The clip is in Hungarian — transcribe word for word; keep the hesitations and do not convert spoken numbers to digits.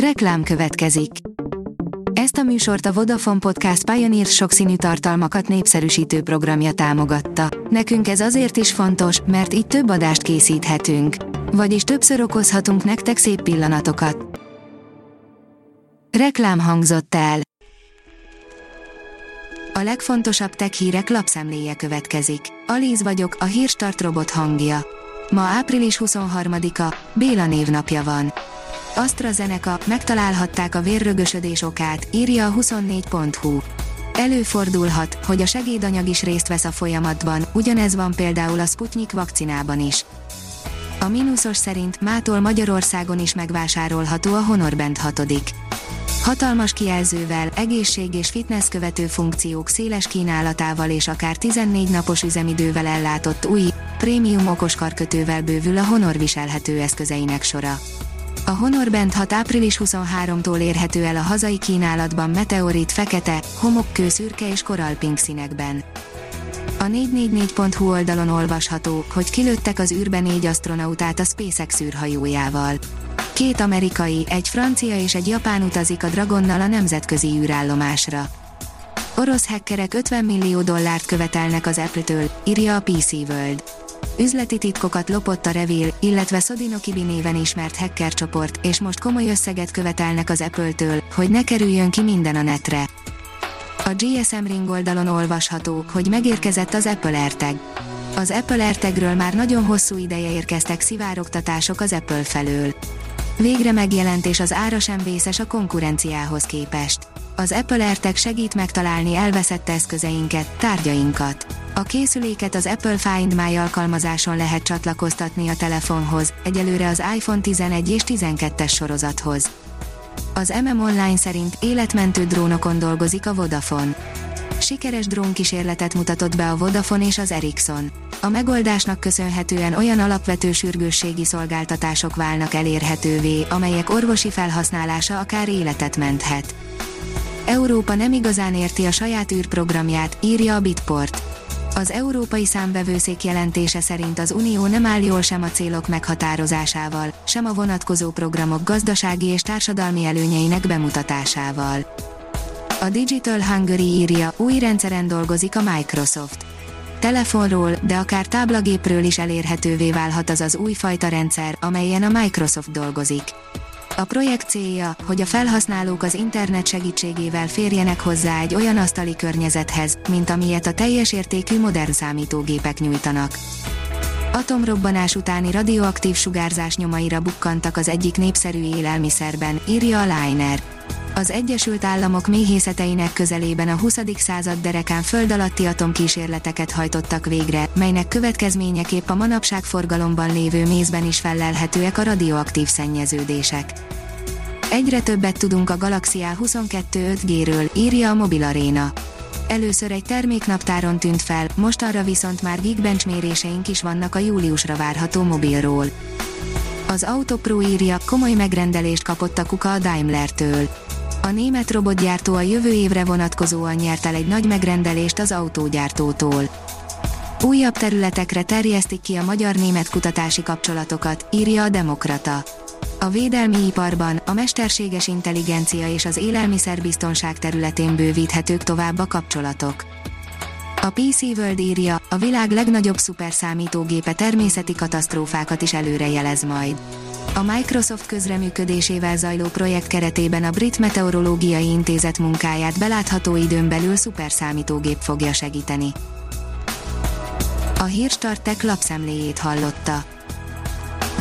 Reklám következik. Ezt a műsort a Vodafone Podcast Pioneers sokszínű tartalmakat népszerűsítő programja támogatta. Nekünk ez azért is fontos, mert így több adást készíthetünk. Vagyis többször okozhatunk nektek szép pillanatokat. Reklám hangzott el. A legfontosabb tech hírek lapszemléje következik. Alíz vagyok, a hírstart robot hangja. Ma április huszonharmadika, Béla névnapja van. AstraZeneca, megtalálhatták a vérrögösödés okát, írja a huszonnégy pont hú. Előfordulhat, hogy a segédanyag is részt vesz a folyamatban, ugyanez van például a Sputnik vakcinában is. A mínuszos szerint mától Magyarországon is megvásárolható a Honor Band hatodik. Hatalmas kijelzővel, egészség és fitness követő funkciók széles kínálatával és akár tizennégy napos üzemidővel ellátott új, prémium okoskarkötővel bővül a Honor viselhető eszközeinek sora. A Honor Band hat április huszonharmadikától érhető el a hazai kínálatban meteorit fekete, homokkő szürke és korallpink színekben. A négyszáznegyvennégy pont hú oldalon olvasható, hogy kilőttek az űrbe négy astronautát a SpaceX űrhajójával. Két amerikai, egy francia és egy japán utazik a Dragonnal a nemzetközi űrállomásra. Orosz hackerek ötven millió dollárt követelnek az Apple-től, írja a pé cé World. Üzleti titkokat lopott a Revil, illetve Sodinokibi néven ismert hackercsoport, és most komoly összeget követelnek az Apple-től, hogy ne kerüljön ki minden a netre. A gé es em Ring oldalon olvasható, hogy megérkezett az Apple AirTag. Az Apple AirTagről már nagyon hosszú ideje érkeztek szivárogtatások az Apple felől. Végre megjelent, és az ára sem vészes a konkurenciához képest. Az Apple AirTag segít megtalálni elveszett eszközeinket, tárgyainkat. A készüléket az Apple Find My alkalmazáson lehet csatlakoztatni a telefonhoz, egyelőre az iPhone tizenegy és tizenkettes sorozathoz. Az em em Online szerint életmentő drónokon dolgozik a Vodafone. Sikeres drónkísérletet mutatott be a Vodafone és az Ericsson. A megoldásnak köszönhetően olyan alapvető sürgősségi szolgáltatások válnak elérhetővé, amelyek orvosi felhasználása akár életet menthet. Európa nem igazán érti a saját űrprogramját, írja a Bitport. Az Európai Számvevőszék jelentése szerint az Unió nem áll jól sem a célok meghatározásával, sem a vonatkozó programok gazdasági és társadalmi előnyeinek bemutatásával. A Digital Hungary írja, új rendszeren dolgozik a Microsoft. Telefonról, de akár táblagépről is elérhetővé válhat az az újfajta rendszer, amelyen a Microsoft dolgozik. A projekt célja, hogy a felhasználók az internet segítségével férjenek hozzá egy olyan asztali környezethez, mint amilyet a teljes értékű modern számítógépek nyújtanak. Atomrobbanás utáni radioaktív sugárzás nyomaira bukkantak az egyik népszerű élelmiszerben, írja a Lainer. Az Egyesült Államok méhészeteinek közelében a huszadik század derekán föld alatti atomkísérleteket hajtottak végre, melynek következményeképp a manapság forgalomban lévő mézben is fellelhetőek a radioaktív szennyeződések. Egyre többet tudunk a Galaxy A huszonkettő öt G-ről, írja a Mobil Arena. Először egy terméknaptáron tűnt fel, mostanra viszont már Geekbench méréseink is vannak a júliusra várható mobilról. Az Autopro írja, komoly megrendelést kapott a Kuka a Daimler-től. A német robotgyártó a jövő évre vonatkozóan nyert el egy nagy megrendelést az autógyártótól. Újabb területekre terjesztik ki a magyar-német kutatási kapcsolatokat, írja a Demokrata. A védelmi iparban, a mesterséges intelligencia és az élelmiszerbiztonság területén bővíthetők tovább a kapcsolatok. A pé cé World írja, a világ legnagyobb szuperszámítógépe természeti katasztrófákat is előrejelez majd. A Microsoft közreműködésével zajló projekt keretében a Brit Meteorológiai Intézet munkáját belátható időn belül szuperszámítógép fogja segíteni. A Hírstart Tech lapszemléjét hallotta.